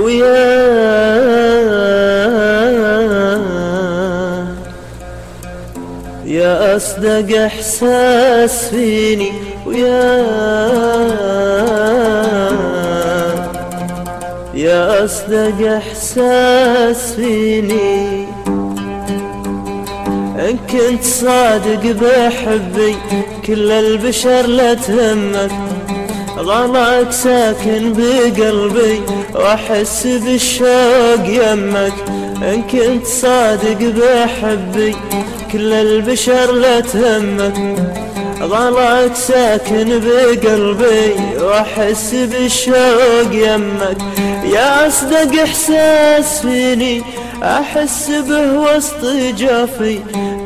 وياه يا أصدق إحساس فيني وياه يا أصدق إحساس فيني إن كنت صادق بحبي كل البشر لا تهمك غلاك ساكن بقلبي وأحس بالشوق يمك إن كنت صادق بحبي كل البشر لا تهمك غلاك ساكن بقلبي وأحس بالشوق يمك يا أصدق إحساس فيني أحس به وسط جافي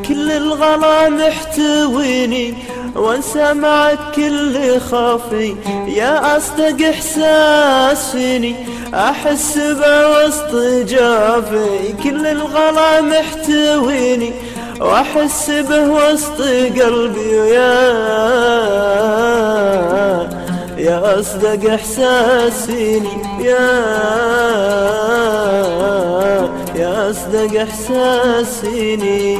كل الغلا محتويني وانسى معك كل خافي يا أصدق إحساس فيني أحس به وسط جافي كل الغلا محتويني وأحس به وسط قلبي يا أصدق إحساس فيني يا أصدق إحساس فيني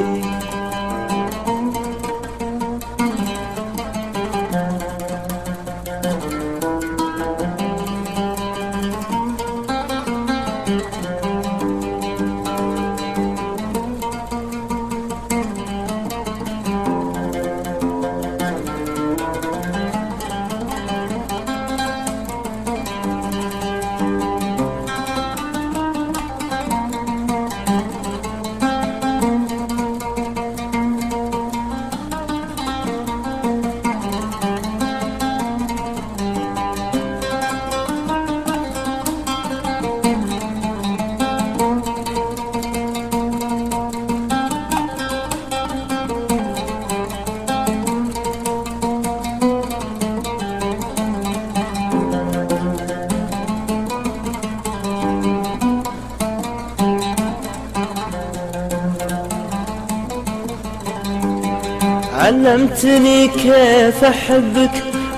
علمتني كيف أحبك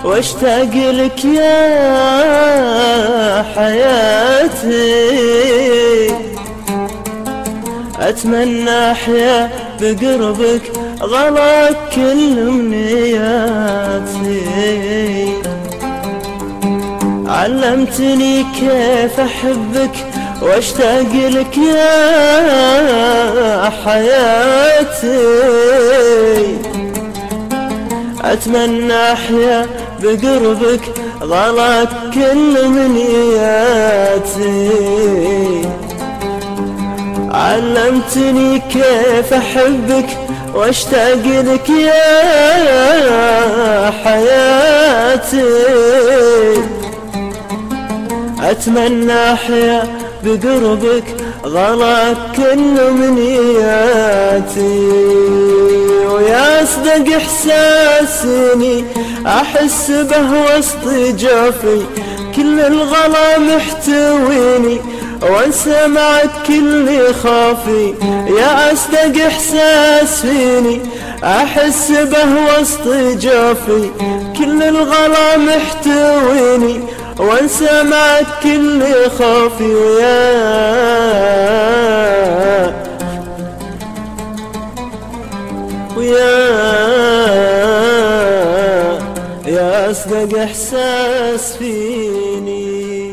واشتاق لك يا حياتي أتمنى أحيا بقربك غلاك كل أمنياتي علمتني كيف أحبك واشتاق لك يا حياتي أتمنى أحيا بقربك غلاك كل منياتي علمتني كيف أحبك واشتاق لك يا حياتي أتمنى أحيا بقربك غلاك كل منياتي ويا أصدق إحساسني أحس به وسط جافي كل الغلا محتويني وانسى معك كل خافي يا أصدق إحساس فيني أحس به وسط جافي كل الغلا محتويني وانسى معك كل خافي ويا أصدق إحساس فيني.